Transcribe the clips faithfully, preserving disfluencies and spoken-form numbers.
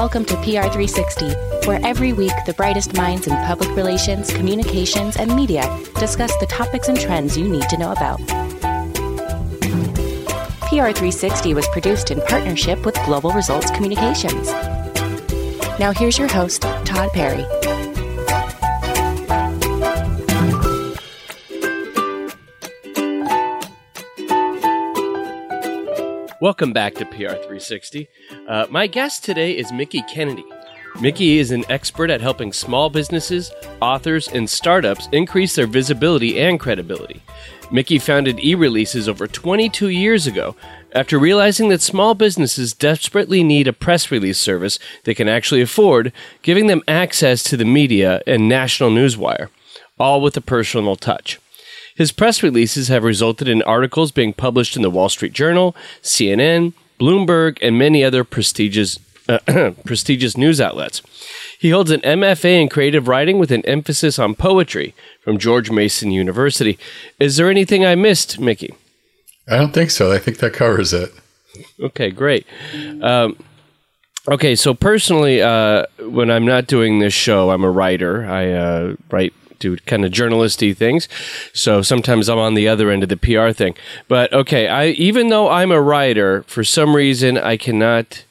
Welcome to P R three sixty, where every week the brightest minds in public relations, communications, and media discuss the topics and trends you need to know about. P R three sixty was produced in partnership with Global Results Communications. Now here's your host, Todd Perry. Welcome back to P R three sixty. Uh, my guest today is Mickie Kennedy. Mickie is an expert at helping small businesses, authors, and startups increase their visibility and credibility. Mickie founded eReleases over twenty-two years ago after realizing that small businesses desperately need a press release service they can actually afford, giving them access to the media and national newswire, all with a personal touch. His press releases have resulted in articles being published in the Wall Street Journal, C N N, Bloomberg, and many other prestigious uh, prestigious news outlets. He holds an M F A in creative writing with an emphasis on poetry from George Mason University. Is there anything I missed, Mickie? I don't think so. I think that covers it. Okay, great. Um, okay, so personally, uh, when I'm not doing this show, I'm a writer. I uh, write... do kind of journalisty things. So sometimes I'm on the other end of the P R thing. But okay, I even though I'm a writer, for some reason I cannot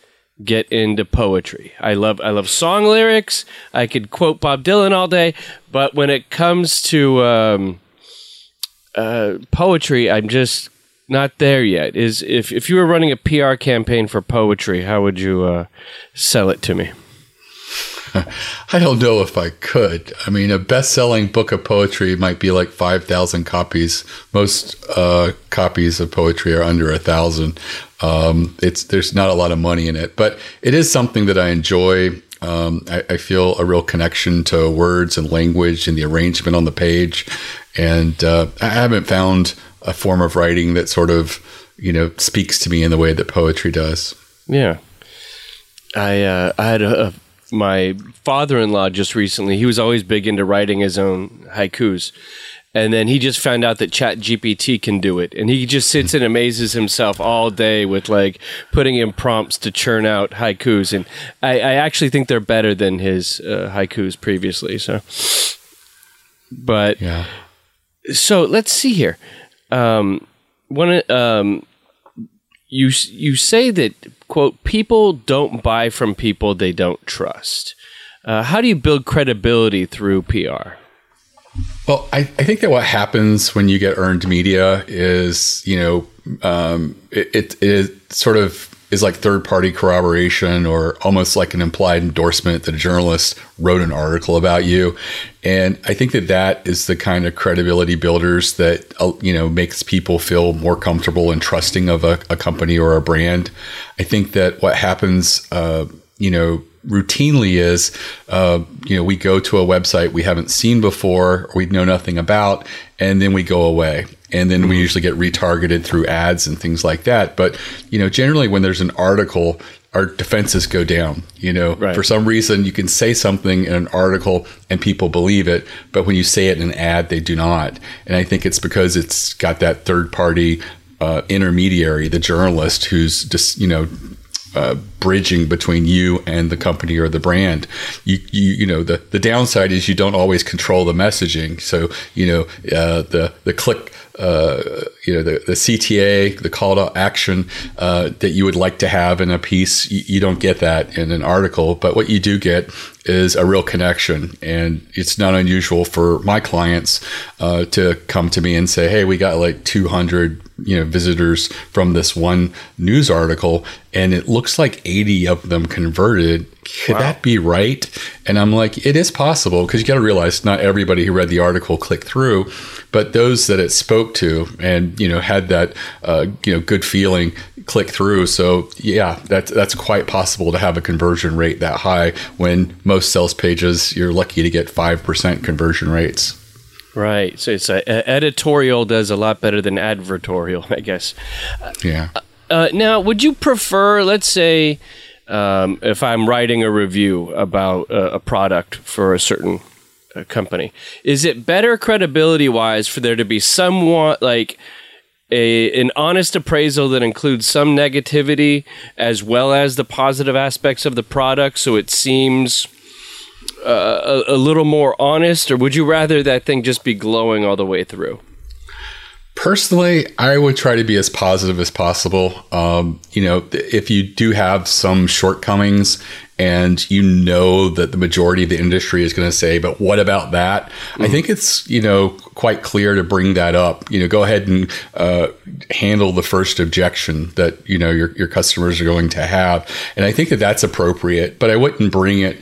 get into poetry. I love I love song lyrics. I could quote Bob Dylan all day, but when it comes to um, uh, poetry, I'm just not there yet. Is if if you were running a P R campaign for poetry, how would you uh, sell it to me? I don't know if I could. I mean, a best-selling book of poetry might be like five thousand copies. Most uh, copies of poetry are under one thousand. Um, it's there's not a lot of money in it, but it is something that I enjoy. Um, I, I feel a real connection to words and language and the arrangement on the page. And uh, I haven't found a form of writing that sort of, you know, speaks to me in the way that poetry does. Yeah. I, uh, I had a... a my father-in-law just recently, he was always big into writing his own haikus. And then he just found out that ChatGPT can do it. And he just sits and amazes himself all day with like putting in prompts to churn out haikus. And I, I actually think they're better than his uh, haikus previously. So, but yeah. So let's see here. Um, one, um, you, you say that, quote, people don't buy from people they don't trust. Uh, how do you build credibility through P R? Well, I, I think that what happens when you get earned media is, you know, um, it, it, it sort of is like third-party corroboration or almost like an implied endorsement that a journalist wrote an article about you. And I think that that is the kind of credibility builders that, you know, makes people feel more comfortable and trusting of a, a company or a brand. I think that what happens, uh, you know, routinely is, uh, you know, we go to a website we haven't seen before, or we know nothing about, and then we go away. And then we usually get retargeted through ads and things like that. But, you know, generally when there's an article, our defenses go down. You know, right. For some reason, you can say something in an article and people believe it. But when you say it in an ad, they do not. And I think it's because it's got that third party uh, intermediary, the journalist, who's just, you know, Uh, bridging between you and the company or the brand. You you, you know, the, the downside is you don't always control the messaging. So, you know, uh, the, the click, uh, you know, the, the C T A, the call to action uh, that you would like to have in a piece, you, you don't get that in an article. But what you do get is a real connection. And it's not unusual for my clients uh, to come to me and say, hey, we got like two hundred you know, visitors from this one news article, and it looks like eighty of them converted. Could wow. that be right? And I'm like, it is possible, because you got to realize not everybody who read the article clicked through, but those that it spoke to and, you know, had that, uh, you know, good feeling click through. So yeah, that's, that's quite possible to have a conversion rate that high when most sales pages, you're lucky to get five percent conversion rates. Right. So it's a, a editorial does a lot better than advertorial, I guess. Yeah. Uh, uh, now, would you prefer, let's say, um, if I'm writing a review about uh, a product for a certain uh, company, is it better credibility-wise for there to be somewhat like a an honest appraisal that includes some negativity as well as the positive aspects of the product, so it seems uh, a, a little more honest? Or would you rather that thing just be glowing all the way through? Personally, I would try to be as positive as possible. Um, you know, if you do have some shortcomings and you know that the majority of the industry is going to say, but what about that? Mm-hmm. I think it's, you know, quite clear to bring that up. You know, go ahead and uh, handle the first objection that, you know, your, your customers are going to have. And I think that that's appropriate, but I wouldn't bring it,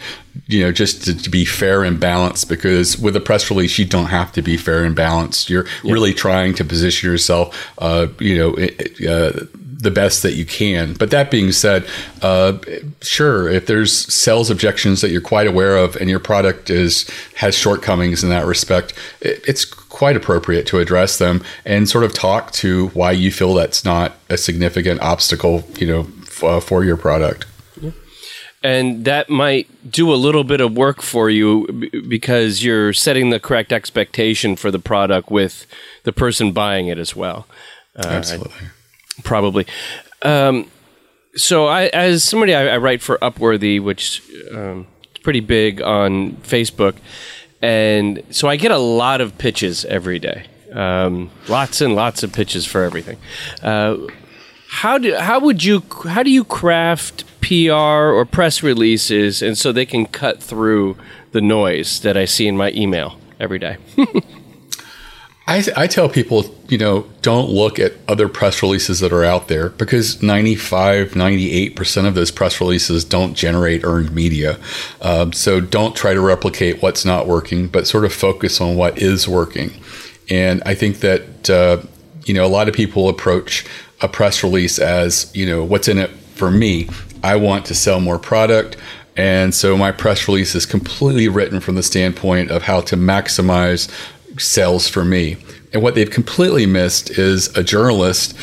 you know, just to, to be fair and balanced, because with a press release, you don't have to be fair and balanced. You're yeah. really trying to position yourself, uh, you know, it, uh, the best that you can. But that being said, uh, sure, if there's sales objections that you're quite aware of and your product is has shortcomings in that respect, it, it's quite appropriate to address them and sort of talk to why you feel that's not a significant obstacle, you know, f- uh, for your product. And that might do a little bit of work for you b- because you're setting the correct expectation for the product with the person buying it as well. Uh, Absolutely. I, probably. Um, so I, as somebody, I, I write for Upworthy, which um, is pretty big on Facebook. And so I get a lot of pitches every day. Um, lots and lots of pitches for everything. Uh, how do how would you how do you craft P R or press releases, and so they can cut through the noise that I see in my email every day? I, I tell people, you know, don't look at other press releases that are out there, because ninety-five, ninety-eight percent of those press releases don't generate earned media. Um, so don't try to replicate what's not working, but sort of focus on what is working. And I think that, uh, you know, a lot of people approach a press release as, you know, what's in it for me? I want to sell more product. And so my press release is completely written from the standpoint of how to maximize sales for me. And what they've completely missed is a journalist,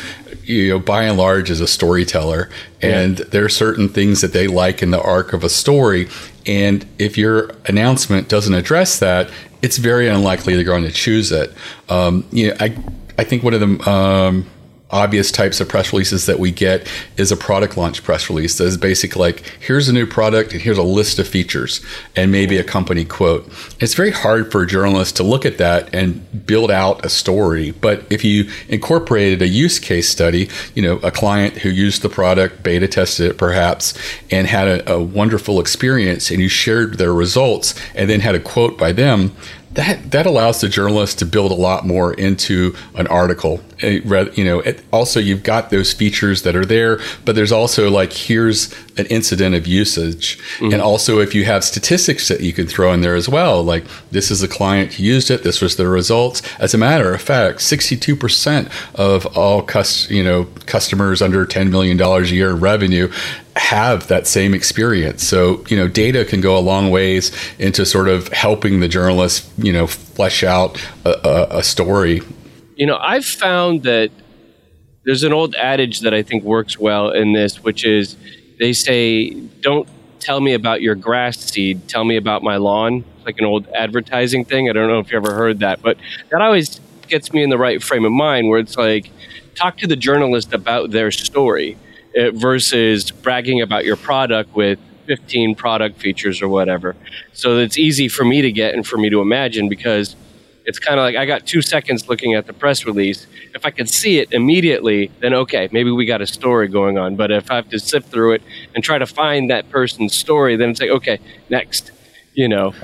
you know, by and large, is a storyteller. And yeah. there are certain things that they like in the arc of a story. And if your announcement doesn't address that, it's very unlikely they're going to choose it. Um, you know, I, I think one of the... Um, obvious types of press releases that we get is a product launch press release that is basically like, here's a new product and here's a list of features and maybe a company quote. It's very hard for a journalist to look at that and build out a story. But if you incorporated a use case study, you know, a client who used the product, beta tested it perhaps, and had a, a wonderful experience, and you shared their results and then had a quote by them, That that allows the journalist to build a lot more into an article. It, you know, it, also you've got those features that are there, but there's also like, here's an incident of usage, mm-hmm. and also if you have statistics that you can throw in there as well, like this is a client who used it, this was their results. As a matter of fact, sixty-two percent of all cus, you know customers under ten million dollars a year in revenue have that same experience. So, you know, data can go a long ways into sort of helping the journalist, you know, flesh out a, a, a story. You know, I've found that there's an old adage that I think works well in this, which is they say, don't tell me about your grass seed, tell me about my lawn. It's like an old advertising thing. I don't know if you ever heard that, but that always gets me in the right frame of mind, where it's like, talk to the journalist about their story versus bragging about your product with fifteen product features or whatever. So it's easy for me to get and for me to imagine, because it's kind of like I got two seconds looking at the press release. If I could see it immediately, then okay, maybe we got a story going on. But if I have to sift through it and try to find that person's story, then it's like, okay, next, you know.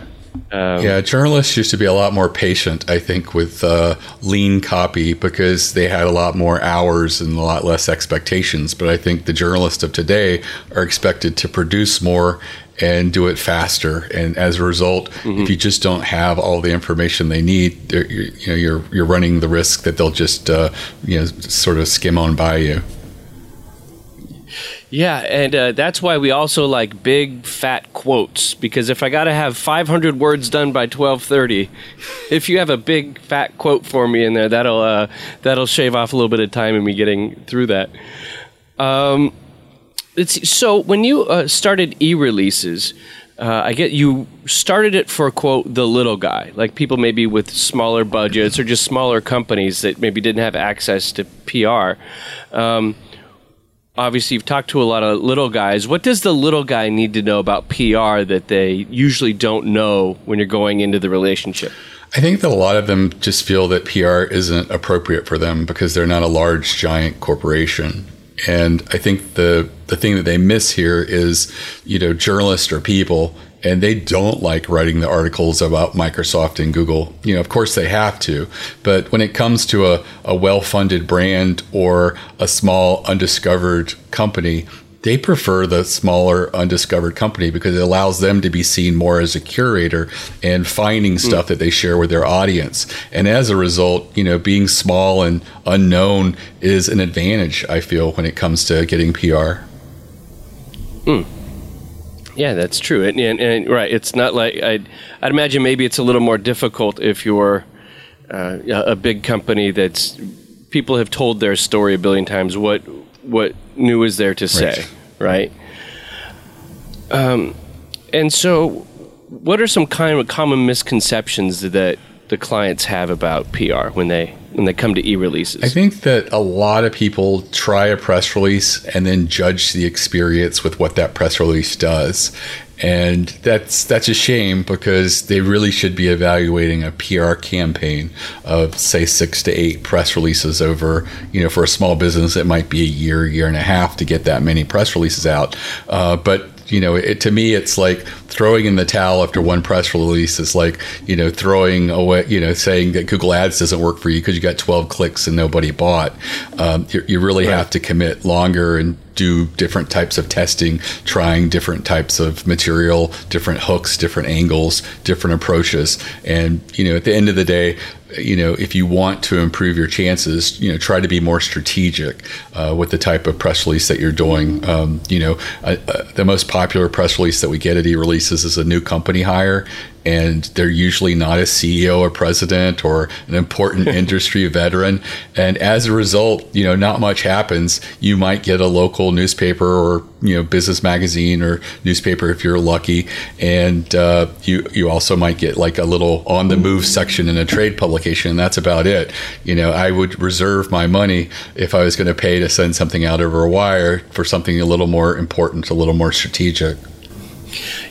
Um, yeah, journalists used to be a lot more patient, I think, with uh, lean copy, because they had a lot more hours and a lot less expectations. But I think the journalists of today are expected to produce more and do it faster. And as a result, mm-hmm. if you just don't have all the information they need, you're, you know, you're you're running the risk that they'll just uh, you know sort of skim on by you. Yeah, and uh, that's why we also like big, fat quotes, because if I got to have five hundred words done by twelve thirty, if you have a big, fat quote for me in there, that'll uh, that'll shave off a little bit of time in me getting through that. Um, it's, so when you uh, started eReleases, Uh, I get you started it for, quote, the little guy, like people maybe with smaller budgets or just smaller companies that maybe didn't have access to P R. Um, obviously, you've talked to a lot of little guys. What does the little guy need to know about P R that they usually don't know when you're going into the relationship? I think that a lot of them just feel that P R isn't appropriate for them because they're not a large, giant corporation. And I think the the thing that they miss here is, you know, journalists or people, and they don't like writing the articles about Microsoft and Google. You know, of course they have to, but when it comes to a, a well-funded brand or a small, undiscovered company, they prefer the smaller, undiscovered company because it allows them to be seen more as a curator and finding stuff mm. that they share with their audience. And as a result, you know, being small and unknown is an advantage, I feel, when it comes to getting P R. Mm. Yeah, that's true. And, and, and right, it's not like I'd, I'd imagine maybe it's a little more difficult if you're uh, a big company that's people have told their story a billion times. What what new is there to say? Right. Right. Um, and so what are some kind of common misconceptions that the clients have about P R when they when they come to e-releases? I think that a lot of people try a press release and then judge the experience with what that press release does. And that's that's a shame because they really should be evaluating a P R campaign of, say, six to eight press releases over, you know, for a small business, it might be a year, year and a half to get that many press releases out. Uh, but, you know, it, to me, it's like throwing in the towel after one press release is like, you know, throwing away, you know, saying that Google Ads doesn't work for you because you got twelve clicks and nobody bought. Um, you, you really right. have to commit longer and do different types of testing, trying different types of material, different hooks, different angles, different approaches. And, you know, at the end of the day, you know, if you want to improve your chances, you know, try to be more strategic uh, with the type of press release that you're doing. Um, you know, uh, uh, the most popular press release that we get at eReleases is a new company hire. And they're usually not a C E O or president or an important industry veteran. And as a result, you know, not much happens. You might get a local newspaper or, you know, business magazine or newspaper if you're lucky. And uh, you you also might get like a little on the move section in a trade publication. And that's about it. You know, I would reserve my money if I was going to pay to send something out over a wire for something a little more important, a little more strategic.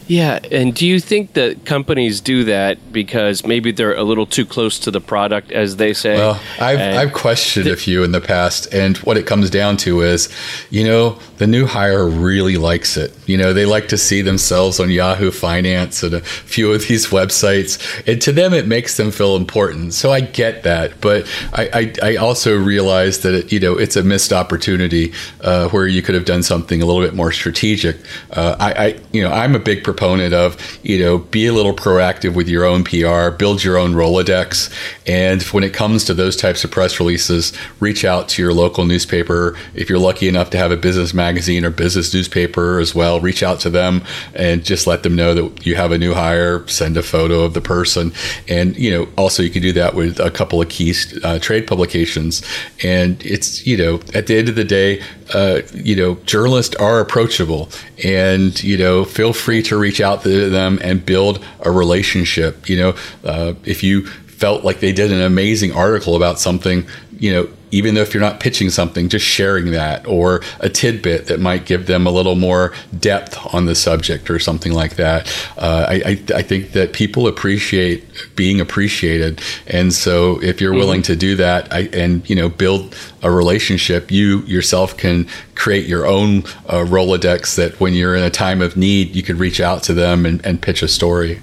Yeah, and do you think that companies do that because maybe they're a little too close to the product, as they say? Well, I've, I've questioned th- a few in the past, and what it comes down to is, you know, the new hire really likes it. You know, they like to see themselves on Yahoo Finance and a few of these websites, and to them it makes them feel important. So I get that, but I, I, I also realize that, it, you know, it's a missed opportunity uh, where you could have done something a little bit more strategic. Uh, I, I, you know, I'm a big proponent of, you know, be a little proactive with your own P R, build your own Rolodex. And when it comes to those types of press releases, reach out to your local newspaper. If you're lucky enough to have a business magazine or business newspaper as well, reach out to them and just let them know that you have a new hire, send a photo of the person. And, you know, also you can do that with a couple of key uh, trade publications. And it's, you know, at the end of the day, uh, you know, journalists are approachable and, you know, feel free to reach out to them and build a relationship. You know, uh, if you felt like they did an amazing article about something, you know, even though if you're not pitching something, just sharing that or a tidbit that might give them a little more depth on the subject or something like that. Uh, I, I, I think that people appreciate being appreciated. And so if you're mm-hmm. willing to do that I, and, you know, build a relationship, you yourself can create your own uh, Rolodex that when you're in a time of need, you can reach out to them and, and pitch a story.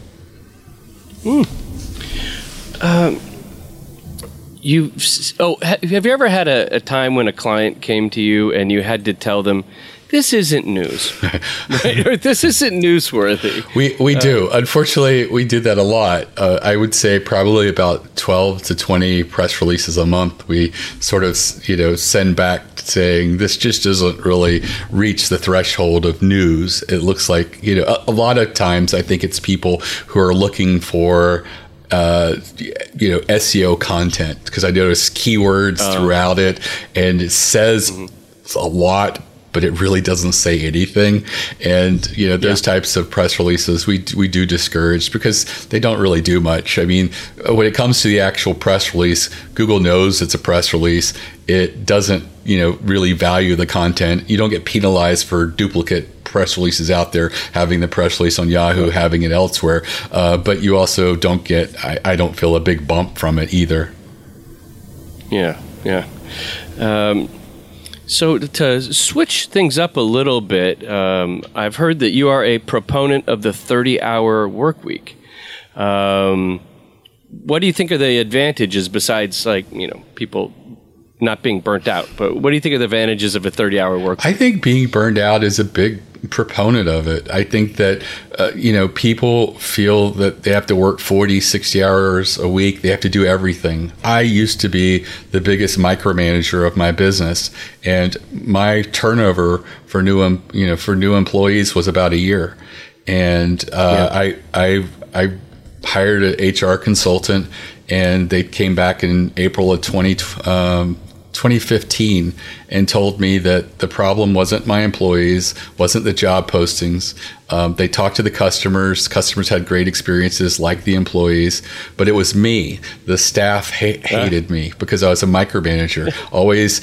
Mm. Um. You oh have you ever had a, a time when a client came to you and you had to tell them this isn't news, right? Or this isn't newsworthy? We we uh, do. Unfortunately, we did that a lot. Uh, I would say probably about twelve to twenty press releases a month. We sort of you know send back saying this just doesn't really reach the threshold of news. It looks like you know a, a lot of times I think it's people who are looking for. Uh, you know, S E O content because I noticed keywords um, throughout it and it says mm-hmm. a lot but it really doesn't say anything. And, you know, those yeah. types of press releases, we we do discourage because they don't really do much. I mean, when it comes to the actual press release, Google knows it's a press release. It doesn't, you know, really value the content. You don't get penalized for duplicate press releases out there, having the press release on Yahoo, having it elsewhere. Uh, but you also don't get, I, I don't feel a big bump from it either. Yeah, yeah. Um, so to switch things up a little bit, um, I've heard that you are a proponent of the thirty-hour work week. Um, what do you think are the advantages besides, like, you know, people not being burnt out, but what do you think are the advantages of a thirty-hour work week? I think being burned out is a big proponent of it. I think that, uh, you know, people feel that they have to work forty, sixty hours a week. They have to do everything. I used to be the biggest micromanager of my business, and my turnover for new, um, you know, for new employees was about a year. And uh, yeah. I, I, I hired an H R consultant, and they came back in April of twenty, um, twenty fifteen and told me that the problem wasn't my employees, wasn't the job postings. Um, they talked to the customers. Customers had great experiences like the employees, but it was me. The staff ha- hated ah. me because I was a micromanager, always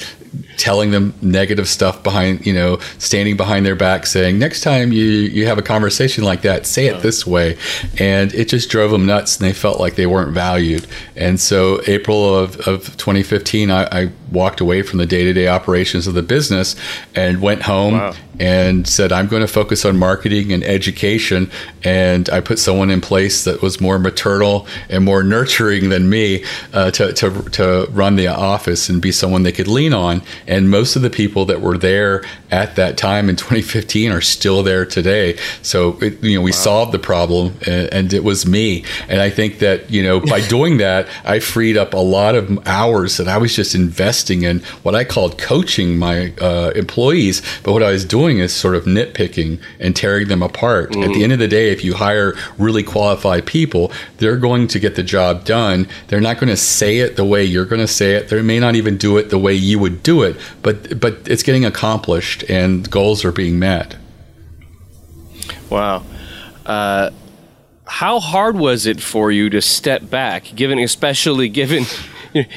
telling them negative stuff behind, you know, standing behind their back saying, next time you, you have a conversation like that, say it oh. this way. And it just drove them nuts, and they felt like they weren't valued. And so April of, of twenty fifteen, I, I walked away from the day-to-day operations of the business and went home wow. and said, I'm going to focus on marketing and education. And I put someone in place that was more maternal and more nurturing than me uh, to, to, to run the office and be someone they could lean on. And most of the people that were there at that time in twenty fifteen are still there today. So, it, you know, we wow. solved the problem, and, and it was me. And I think that, you know, by doing that, I freed up a lot of hours that I was just investing in what I called coaching my uh, employees. But what I was doing is sort of nitpicking and tearing them apart. Mm-hmm. At the end of the day, if you hire really qualified people, they're going to get the job done. They're not going to say it the way you're going to say it. They may not even do it the way you would do it, but but it's getting accomplished and goals are being met. Wow. Uh, how hard was it for you to step back, given, especially given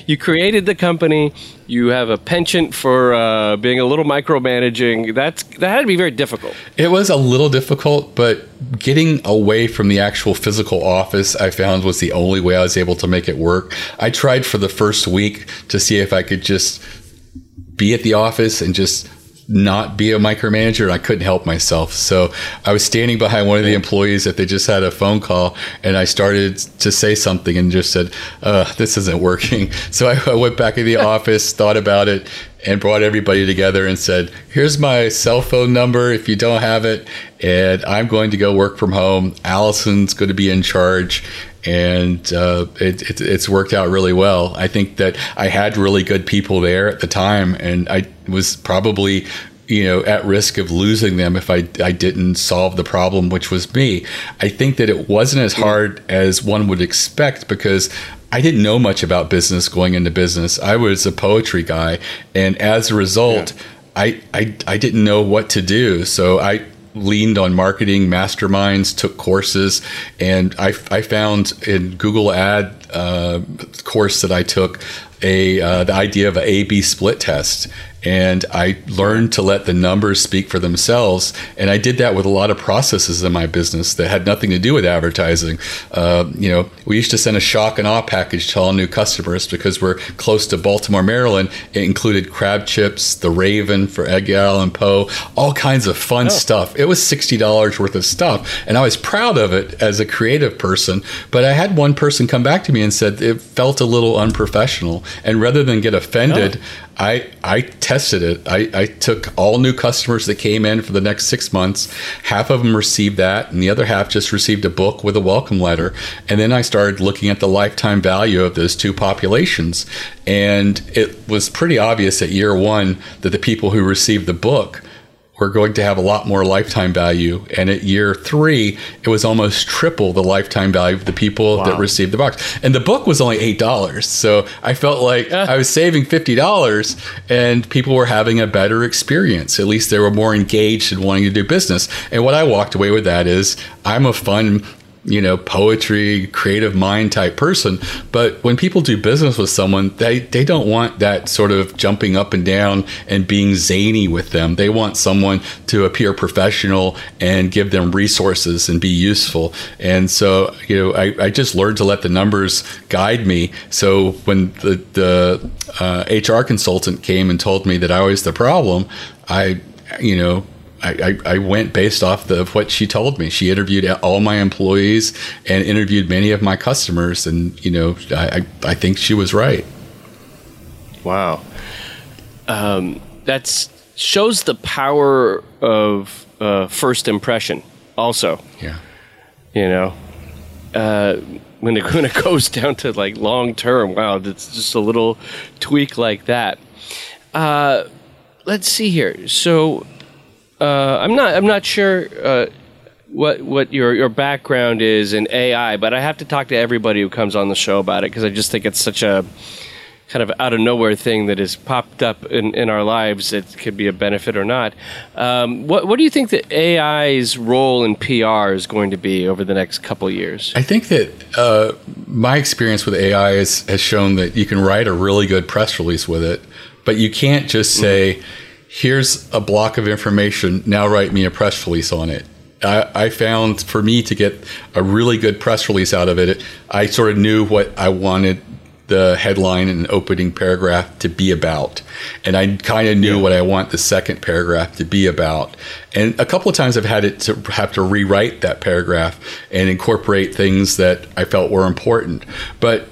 you created the company, you have a penchant for uh, being a little micromanaging. That's, that had to be very difficult. It was a little difficult, but getting away from the actual physical office, I found, was the only way I was able to make it work. I tried for the first week to see if I could just be at the office and just not be a micromanager, and I couldn't help myself. So I was standing behind one of the employees that they just had a phone call, and I started to say something and just said, uh, this isn't working. So I, I went back in the office, thought about it, and brought everybody together and said, here's my cell phone number if you don't have it, and I'm going to go work from home. Allison's going to be in charge. And uh, it, it, it's worked out really well. I think that I had really good people there at the time, and I was probably, you know, at risk of losing them if I, I didn't solve the problem, which was me. I think that it wasn't as hard as one would expect because I didn't know much about business going into business. I was a poetry guy, and as a result, yeah. I, I I didn't know what to do. So I leaned on marketing masterminds, took courses, and I, I found in Google Ad uh, course that I took a uh, the idea of an A B split test. And I learned to let the numbers speak for themselves. And I did that with a lot of processes in my business that had nothing to do with advertising. Uh, you know, we used to send a shock and awe package to all new customers because we're close to Baltimore, Maryland. It included crab chips, the Raven for Edgar Allan Poe, all kinds of fun oh. stuff. It was sixty dollars worth of stuff. And I was proud of it as a creative person. But I had one person come back to me and said it felt a little unprofessional. And rather than get offended, oh. I, I tested it. I, I took all new customers that came in for the next six months. Half of them received that, and the other half just received a book with a welcome letter. And then I started looking at the lifetime value of those two populations. And it was pretty obvious at year one that the people who received the book we're going to have a lot more lifetime value. And at year three, it was almost triple the lifetime value of the people wow. that received the box. And the book was only eight dollars. So I felt like I was saving fifty dollars and people were having a better experience. At least they were more engaged in wanting to do business. And what I walked away with that is I'm a fun, you know, poetry, creative mind type person. But when people do business with someone, they, they don't want that sort of jumping up and down and being zany with them. They want someone to appear professional and give them resources and be useful. And so, you know, I, I just learned to let the numbers guide me. So when the, the uh, H R consultant came and told me that I was the problem, I, you know, I, I went based off of what she told me. She interviewed all my employees and interviewed many of my customers. And, you know, I, I think she was right. Wow. Um, that shows the power of uh, first impression also. Yeah. You know, uh, when, it, when it goes down to like long term, wow, it's just a little tweak like that. Uh, let's see here. So... Uh, I'm not. I'm not sure uh, what what your your background is in A I, but I have to talk to everybody who comes on the show about it because I just think it's such a kind of out of nowhere thing that has popped up in, in our lives. It could be a benefit or not. Um, what what do you think that A I's role in P R is going to be over the next couple of years? I think that uh, my experience with A I is, has shown that you can write a really good press release with it, but you can't just say. Mm-hmm. Here's a block of information. Now write me a press release on it. I, I found for me to get a really good press release out of it, I sort of knew what I wanted the headline and opening paragraph to be about. And I kind of knew yeah. what I want the second paragraph to be about. And a couple of times I've had it to have to rewrite that paragraph and incorporate things that I felt were important. But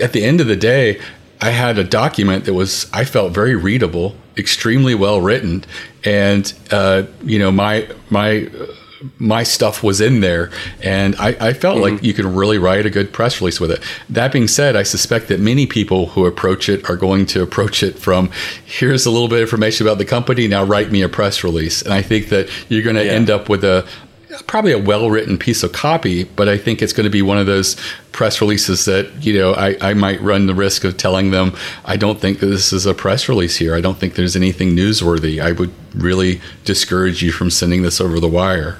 at the end of the day, I had a document that was, I felt, very readable, extremely well written, and uh, you know, my my my stuff was in there, and I, I felt mm-hmm. like you could really write a good press release with it. That being said, I suspect that many people who approach it are going to approach it from, here's a little bit of information about the company, now write me a press release. And I think that you're going to yeah. end up with a probably a well-written piece of copy, but I think it's going to be one of those press releases that, you know, I, I might run the risk of telling them, I don't think that this is a press release here. I don't think there's anything newsworthy. I would really discourage you from sending this over the wire.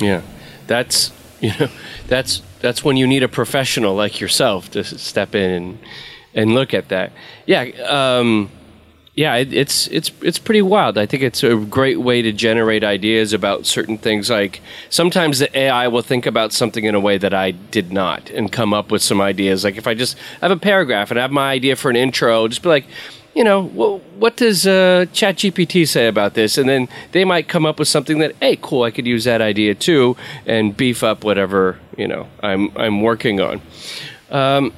Yeah, that's, you know, that's that's when you need a professional like yourself to step in and, and look at that. Yeah, um Yeah, it, it's it's it's pretty wild. I think it's a great way to generate ideas about certain things. Like sometimes the A I will think about something in a way that I did not, and come up with some ideas. Like if I just have a paragraph and I have my idea for an intro, just be like, you know, well, what does uh, ChatGPT say about this? And then they might come up with something that, hey, cool, I could use that idea too, and beef up whatever, you know, I'm I'm working on. Um,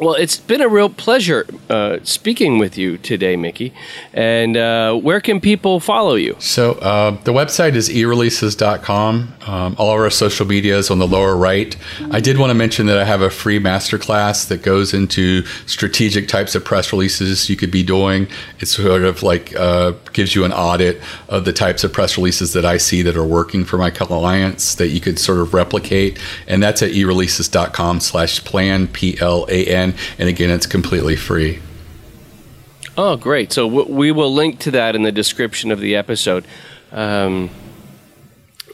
Well, it's been a real pleasure uh, speaking with you today, Mickie. And uh, where can people follow you? So uh, the website is e releases dot com. Um, all of our social media is on the lower right. I did want to mention that I have a free masterclass that goes into strategic types of press releases you could be doing. It sort of like uh, gives you an audit of the types of press releases that I see that are working for my clients that you could sort of replicate. And that's at e releases dot com slash plan, P L A N. And again, it's completely free. Oh, great. So w- we will link to that in the description of the episode. Um,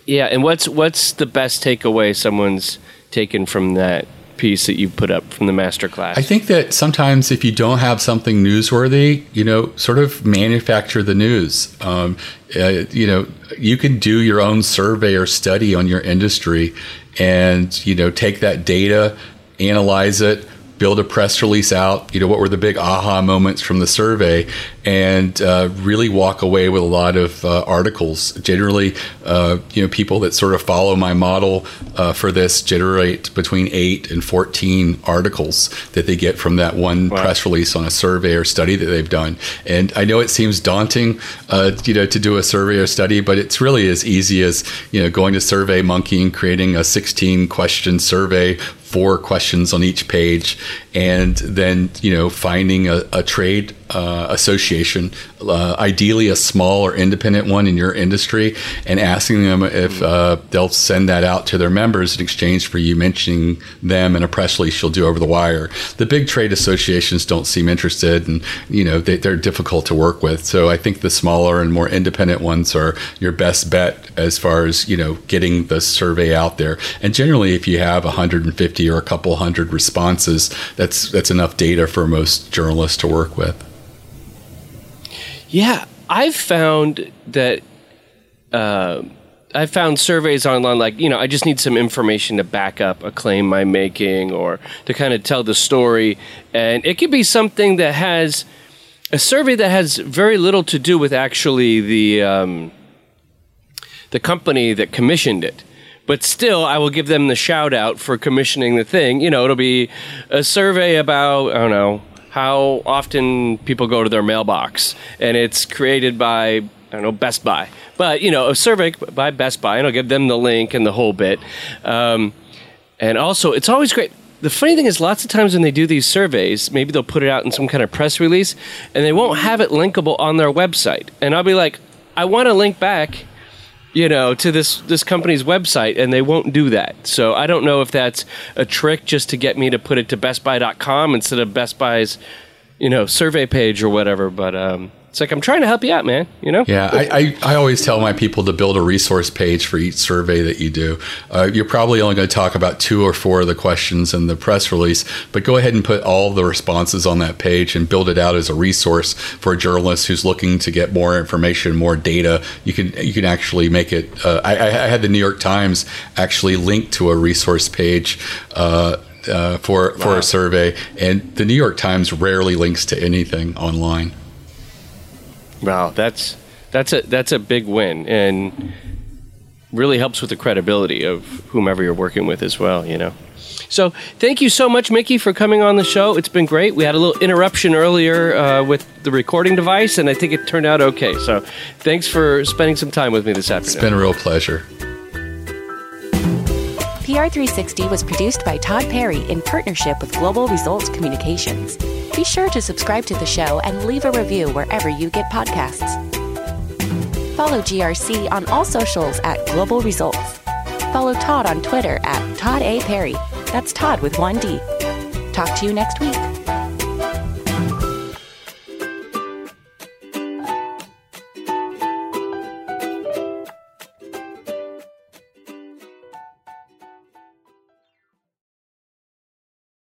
yeah. And what's what's the best takeaway someone's taken from that piece that you put up from the masterclass? I think that sometimes if you don't have something newsworthy, you know, sort of manufacture the news. Um, uh, you know, you can do your own survey or study on your industry and, you know, take that data, analyze it, build a press release out, you know, what were the big aha moments from the survey, and uh, really walk away with a lot of uh, articles. Generally, uh, you know, people that sort of follow my model uh, for this generate between eight and fourteen articles that they get from that one wow. press release on a survey or study that they've done. And I know it seems daunting, uh, you know, to do a survey or study, but it's really as easy as, you know, going to SurveyMonkey and creating a sixteen question survey, four questions on each page, and then, you know, finding a, a trade uh, association uh, ideally a small or independent one in your industry, and asking them if uh, they'll send that out to their members in exchange for you mentioning them in a press release you'll do over the wire. The big trade associations don't seem interested, and you know they, they're difficult to work with. So I think the smaller and more independent ones are your best bet as far as you know getting the survey out there. And generally, if you have one hundred fifty or a couple hundred responses, that's that's enough data for most journalists to work with. Yeah, I've found that uh, I've found surveys online, like, you know, I just need some information to back up a claim I'm making or to kind of tell the story. And it could be something that has a survey that has very little to do with actually the um, the company that commissioned it. But still, I will give them the shout out for commissioning the thing. You know, it'll be a survey about, I don't know, how often people go to their mailbox, and it's created by, I don't know, Best Buy. But, you know, a survey by Best Buy, and I'll give them the link and the whole bit. Um, and also, it's always great. The funny thing is, lots of times when they do these surveys, maybe they'll put it out in some kind of press release, and they won't have it linkable on their website. And I'll be like, I want to link back, you know, to this, this company's website, and they won't do that. So I don't know if that's a trick just to get me to put it to best buy dot com instead of Best Buy's, you know, survey page or whatever. But um, it's like, I'm trying to help you out, man, you know? Yeah, I, I, I always tell my people to build a resource page for each survey that you do. Uh, you're probably only going to talk about two or four of the questions in the press release, but go ahead and put all the responses on that page and build it out as a resource for a journalist who's looking to get more information, more data. You can you can actually make it. Uh, I, I had the New York Times actually linked to a resource page uh Uh, for for wow. a survey, and the New York Times rarely links to anything online. Wow, that's that's a that's a big win, and really helps with the credibility of whomever you're working with as well, you know. So thank you so much, Mickie, for coming on the show. It's been great. We had a little interruption earlier uh, with the recording device, and I think it turned out okay. So thanks for spending some time with me this afternoon. It's been a real pleasure. P R three sixty was produced by Todd Perry in partnership with Global Results Communications. Be sure to subscribe to the show and leave a review wherever you get podcasts. Follow G R C on all socials at Global Results. Follow Todd on Twitter at Todd A. Perry. That's Todd with one D. Talk to you next week.